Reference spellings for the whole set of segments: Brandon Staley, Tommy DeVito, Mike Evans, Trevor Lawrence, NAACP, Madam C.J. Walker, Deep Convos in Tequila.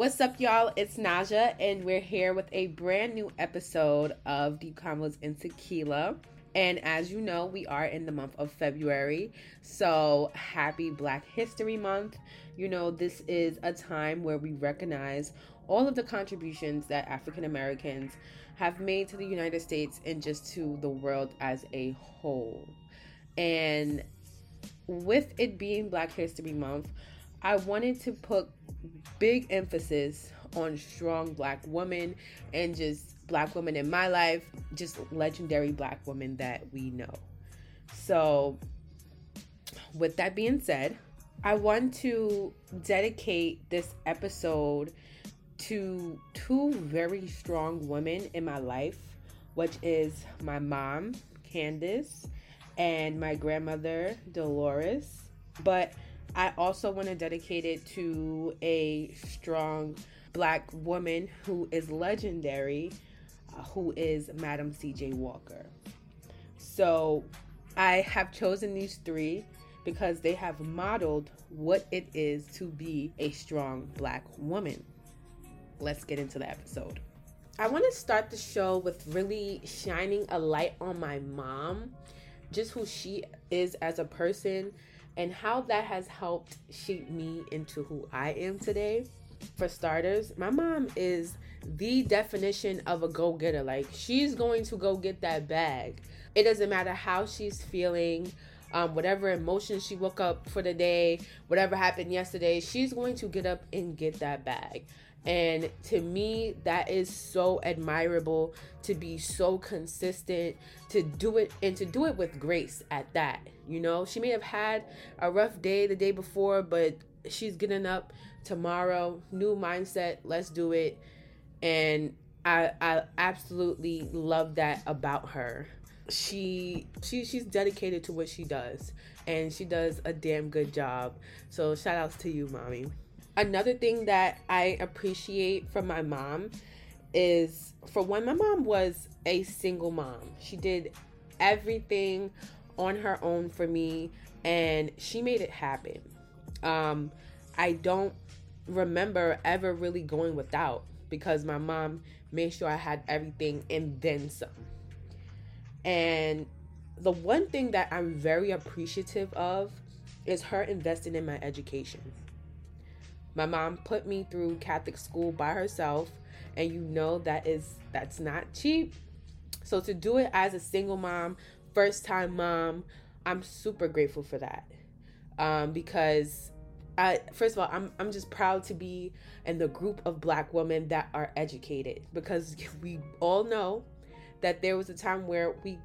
What's up, y'all? It's Naja, and we're here with a brand new episode of Deep Convos in Tequila. And as you know, we are in the month of February, so happy Black History Month. You know, this is a time where we recognize all of the contributions that African Americans have made to the United States and just to the world as a whole. And with it being Black History Month, I wanted to put big emphasis on strong Black women and just Black women in my life, just legendary Black women that we know. So with that being said, I want to dedicate this episode to two very strong women in my life, which is my mom, Candace, and my grandmother, Dolores. But I also want to dedicate it to a strong Black woman who is legendary, who is Madam C.J. Walker. So I have chosen these three because they have modeled what it is to be a strong Black woman. Let's get into the episode. I want to start the show with really shining a light on my mom, just who she is as a person, and how that has helped shape me into who I am today. For starters, my mom is the definition of a go-getter. Like, she's going to go get that bag. It doesn't matter how she's feeling, whatever emotion she woke up for the day, whatever happened yesterday, she's going to get up and get that bag. And to me, that is so admirable, to be so consistent, to do it, and to do it with grace at that. You know, she may have had a rough day the day before, but she's getting up tomorrow, new mindset, let's do it. And I absolutely love that about her. She's dedicated to what she does, and she does a damn good job. So shout outs to you, mommy. Another thing that I appreciate from my mom is, for one, my mom was a single mom. She did everything on her own for me, and she made it happen. I don't remember ever really going without, because my mom made sure I had everything and then some. And the one thing that I'm very appreciative of is her investing in my education. My mom put me through Catholic school by herself, and you know that's not cheap. So to do it as a single mom, first-time mom, I'm super grateful for that. Because first of all, I'm just proud to be in the group of Black women that are educated, because we all know that there was a time where we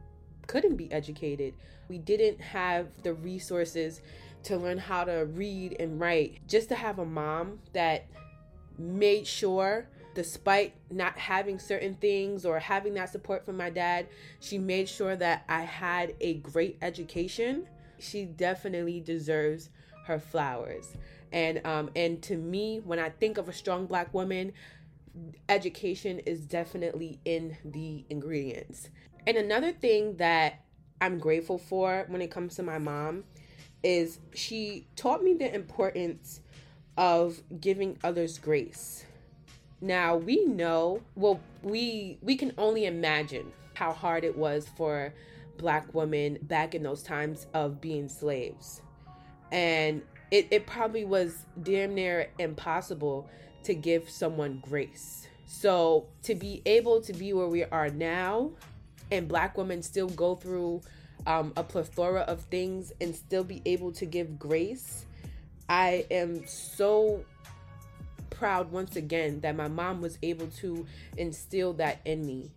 couldn't be educated. We didn't have the resources to learn how to read and write. Just to have a mom that made sure, despite not having certain things or having that support from my dad, she made sure that I had a great education. She definitely deserves her flowers. And to me, when I think of a strong Black woman, education is definitely in the ingredients. And another thing that I'm grateful for when it comes to my mom is she taught me the importance of giving others grace. Now, we know, well, we can only imagine how hard it was for Black women back in those times of being slaves. And it probably was damn near impossible to give someone grace. So to be able to be where we are now, and Black women still go through a plethora of things and still be able to give grace, I am so proud once again that my mom was able to instill that in me.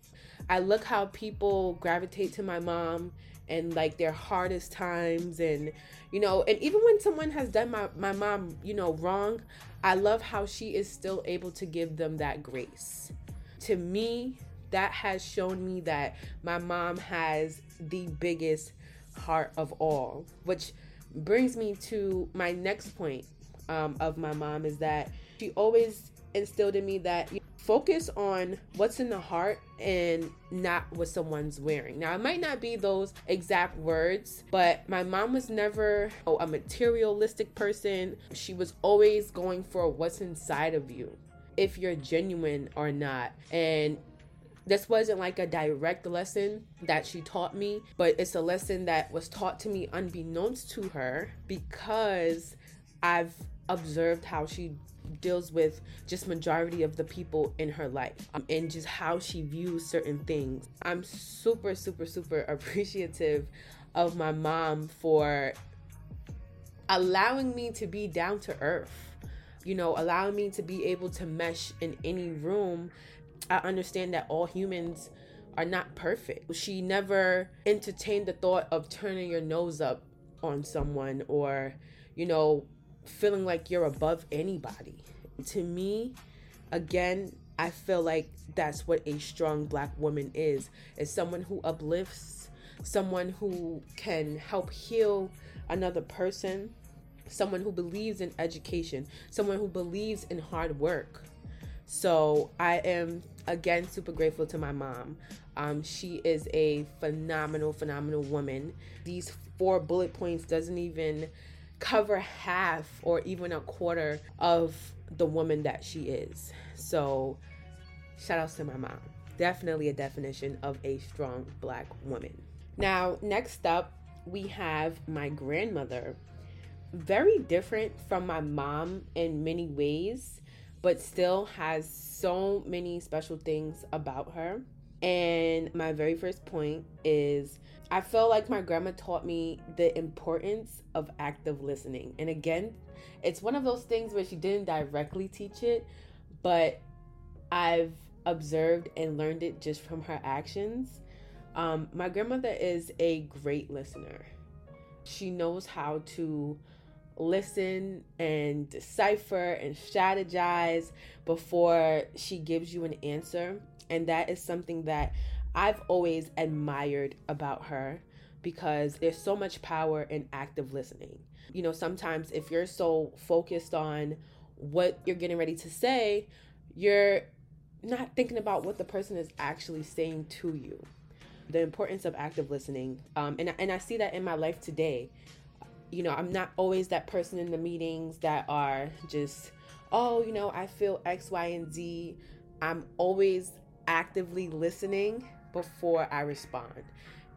I look how people gravitate to my mom and like their hardest times, and you know, and even when someone has done my mom, you know, wrong, I love how she is still able to give them that grace. To me, that has shown me that my mom has the biggest heart of all, which brings me to my next point of my mom, is that she always instilled in me that focus on what's in the heart and not what someone's wearing. Now, it might not be those exact words, but my mom was never a materialistic person. She was always going for what's inside of you. if you're genuine or not. And this wasn't like a direct lesson that she taught me, but it's a lesson that was taught to me unbeknownst to her, because I've observed how she deals with just majority of the people in her life, and just how she views certain things. I'm super, super, super appreciative of my mom for allowing me to be down to earth, you know, allowing me to be able to mesh in any room. I understand that all humans are not perfect. She never entertained the thought of turning your nose up on someone or, you know, feeling like you're above anybody. To me, again, I feel like that's what a strong Black woman is someone who uplifts, someone who can help heal another person, someone who believes in education, someone who believes in hard work. So I am, again, super grateful to my mom. She is a phenomenal, phenomenal woman. These 4 bullet points doesn't even cover half or even a quarter of the woman that she is. So shout outs to my mom. Definitely a definition of a strong Black woman. Now, next up, we have my grandmother. Very different from my mom in many ways, but still has so many special things about her. And my very first point is, I feel like my grandma taught me the importance of active listening. And again, it's one of those things where she didn't directly teach it, but I've observed and learned it just from her actions. My grandmother is a great listener. She knows how to listen and decipher and strategize before she gives you an answer. And that is something that I've always admired about her, because there's so much power in active listening. You know, sometimes if you're so focused on what you're getting ready to say, you're not thinking about what the person is actually saying to you. The importance of active listening. And I see that in my life today. You know, I'm not always that person in the meetings that are just, oh, you know, I feel X, Y, and Z. I'm always actively listening before I respond.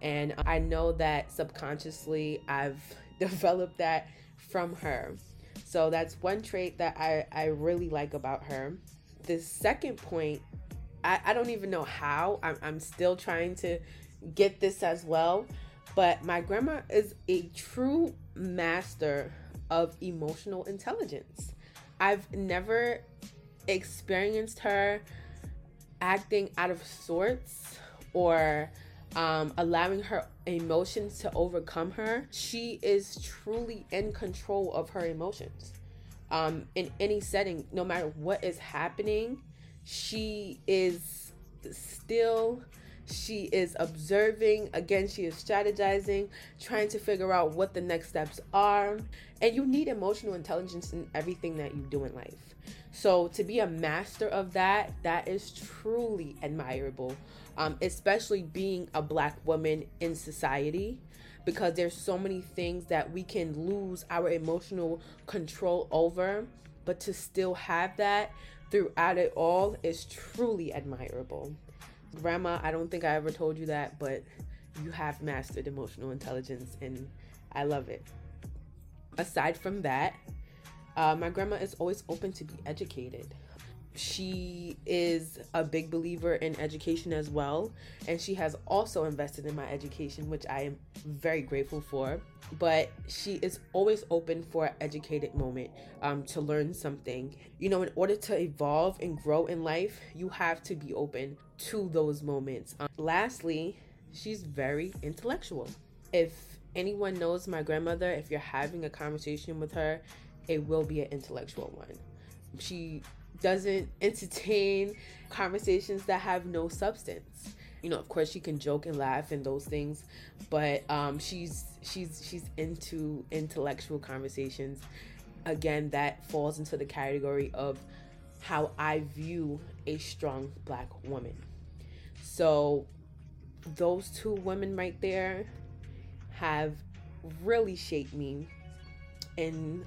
And I know that subconsciously I've developed that from her. So that's one trait that I really like about her. The second point, I don't even know how, I'm still trying to get this as well, but my grandma is a true master of emotional intelligence. I've never experienced her acting out of sorts or allowing her emotions to overcome her. She is truly in control of her emotions. In any setting, no matter what is happening, she is still, she is observing. Again, she is strategizing, trying to figure out what the next steps are. And you need emotional intelligence in everything that you do in life. So to be a master of that, that is truly admirable, especially being a Black woman in society, because there's so many things that we can lose our emotional control over, but to still have that throughout it all is truly admirable. Grandma, I don't think I ever told you that, but you have mastered emotional intelligence, and I love it. Aside from that, my grandma is always open to be educated. She is a big believer in education as well, and she has also invested in my education, which I am very grateful for. But she is always open for an educated moment, to learn something. You know, in order to evolve and grow in life, you have to be open to those moments. Lastly, she's very intellectual. If anyone knows my grandmother, if you're having a conversation with her, it will be an intellectual one. She doesn't entertain conversations that have no substance. You know, of course she can joke and laugh and those things, but she's into intellectual conversations. Again, that falls into the category of how I view a strong Black woman. So those 2 women right there have really shaped me in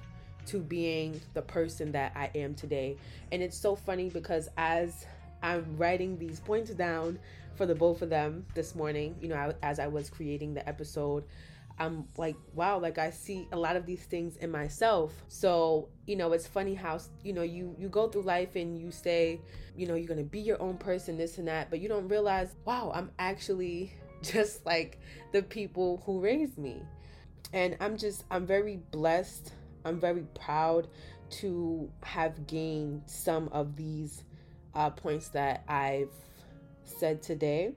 to being the person that I am today. And it's so funny because as I'm writing these points down for the both of them this morning, you know, as I was creating the episode, I'm like, wow, like I see a lot of these things in myself. So, you know, it's funny how, you know, you go through life and you say, you know, you're going to be your own person, this and that, but you don't realize, wow, I'm actually just like the people who raised me. And I'm very blessed. I'm very proud to have gained some of these points that I've said today.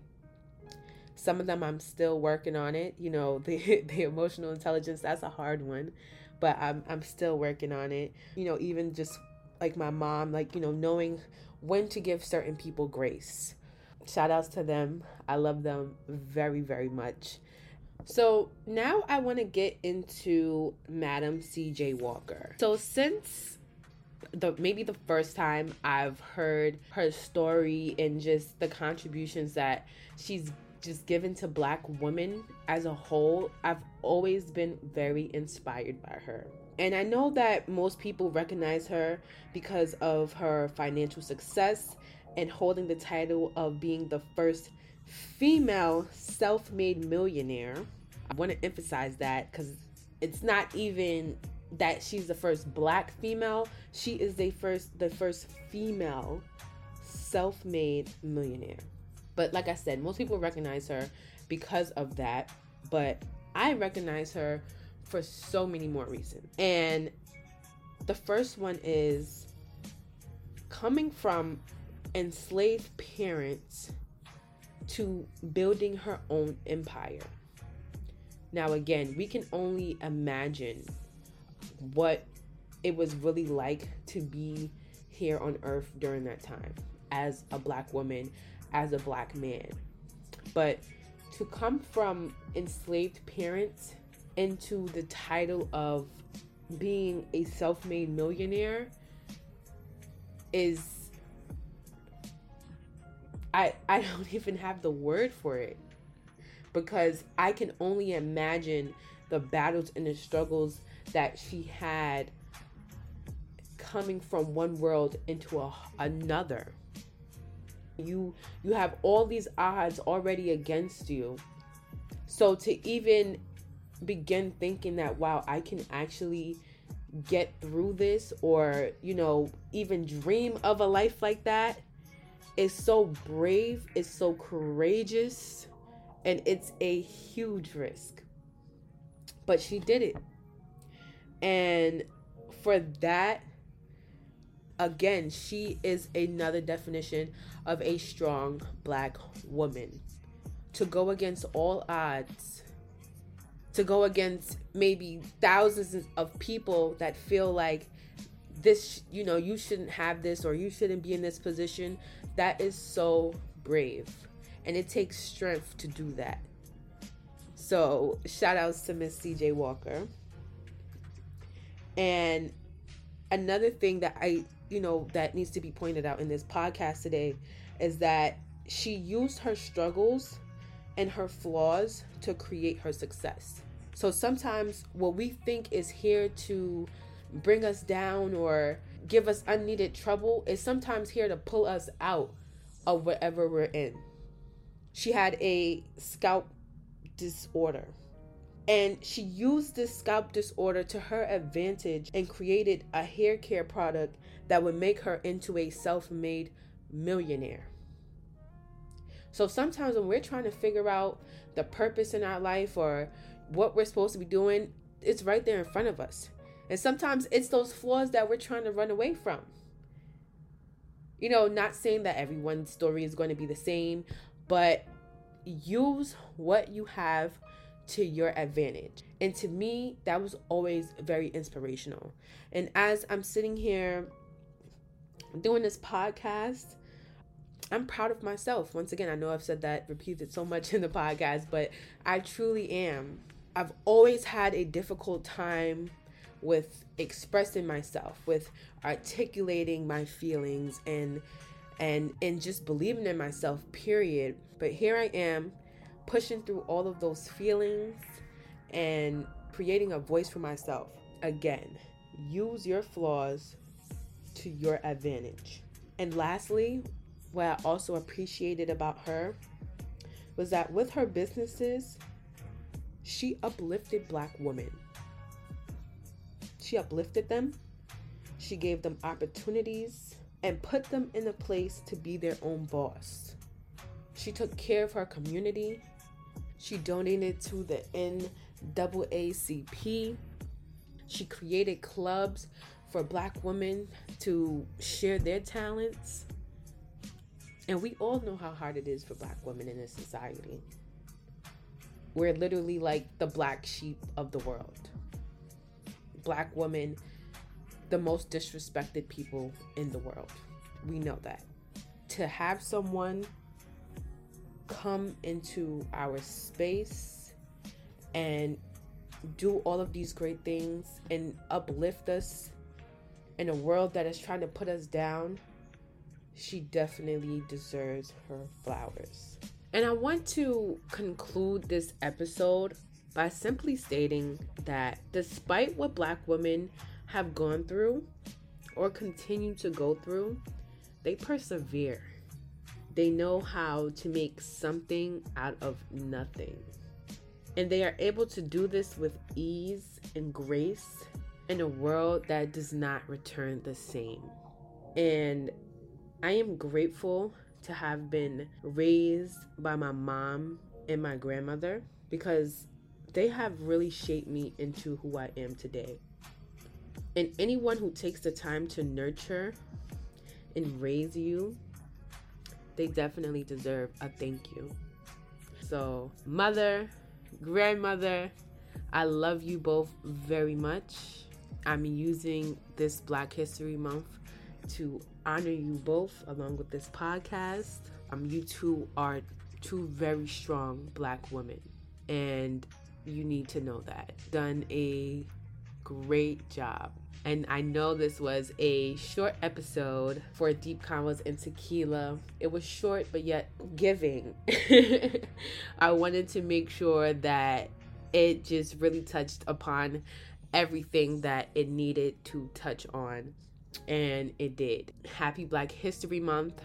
Some of them I'm still working on it. You know, the emotional intelligence, that's a hard one, but I'm still working on it. You know, even just like my mom, like, you know, knowing when to give certain people grace. Shout outs to them. I love them very, very much. So now I want to get into Madam C.J. Walker. So since the first time I've heard her story and just the contributions that she's just given to Black women as a whole, I've always been very inspired by her. And I know that most people recognize her because of her financial success and holding the title of being the first female self-made millionaire. I want to emphasize that because it's not even that she's the first Black female. She is the first female self-made millionaire. But like I said, most people recognize her because of that. But I recognize her for so many more reasons. And the first one is coming from enslaved parents to building her own empire. Now, again, we can only imagine what it was really like to be here on earth during that time as a Black woman, as a Black man. But to come from enslaved parents into the title of being a self-made millionaire is, I don't even have the word for it, because I can only imagine the battles and the struggles that she had coming from one world into another. You have all these odds already against you. So to even begin thinking that, wow, I can actually get through this, or, you know, even dream of a life like that, is so brave, it's so courageous, and it's a huge risk. But she did it. And for that, again, she is another definition of a strong Black woman. To go against all odds, to go against maybe thousands of people that feel like this, you know, you shouldn't have this or you shouldn't be in this position, that is so brave. And it takes strength to do that. So shout outs to Miss C.J. Walker. And another thing that that needs to be pointed out in this podcast today is that she used her struggles and her flaws to create her success. So sometimes what we think is here to bring us down or give us unneeded trouble is sometimes here to pull us out of whatever we're in. She had a scalp disorder, and she used this scalp disorder to her advantage and created a hair care product that would make her into a self-made millionaire. So sometimes when we're trying to figure out the purpose in our life or what we're supposed to be doing, it's right there in front of us. And sometimes it's those flaws that we're trying to run away from. You know, not saying that everyone's story is going to be the same, but use what you have to your advantage. And to me, that was always very inspirational. And as I'm sitting here doing this podcast, I'm proud of myself. Once again, I know I've said that, repeated so much in the podcast, but I truly am. I've always had a difficult time with expressing myself, with articulating my feelings, and just believing in myself, period. But here I am, pushing through all of those feelings and creating a voice for myself. Again, use your flaws to your advantage. And lastly, what I also appreciated about her was that with her businesses, she uplifted Black women. She uplifted them. She gave them opportunities and put them in a place to be their own boss. She took care of her community. She donated to the NAACP. She created clubs for Black women to share their talents. And we all know how hard it is for Black women in this society. We're literally like the black sheep of the world. Black women, the most disrespected people in the world. We know that. To have someone come into our space and do all of these great things and uplift us in a world that is trying to put us down, she definitely deserves her flowers. And I want to conclude this episode by simply stating that despite what Black women have gone through or continue to go through, they persevere. They know how to make something out of nothing. And they are able to do this with ease and grace in a world that does not return the same. And I am grateful to have been raised by my mom and my grandmother, because they have really shaped me into who I am today. And anyone who takes the time to nurture and raise you, they definitely deserve a thank you. So, mother, grandmother, I love you both very much. I'm using this Black History Month to honor you both along with this podcast. You two are two very strong Black women, and you need to know that. Done a great job. And I know this was a short episode for Deep Convos in Tequila. It was short, but yet giving. I wanted to make sure that it just really touched upon everything that it needed to touch on. And it did. Happy Black History Month.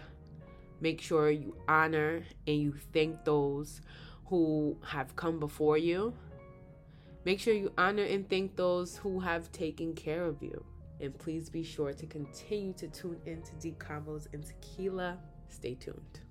Make sure you honor and you thank those who have come before you. Make sure you honor and thank those who have taken care of you. And please be sure to continue to tune in to Deep Convos in Tequila. Stay tuned.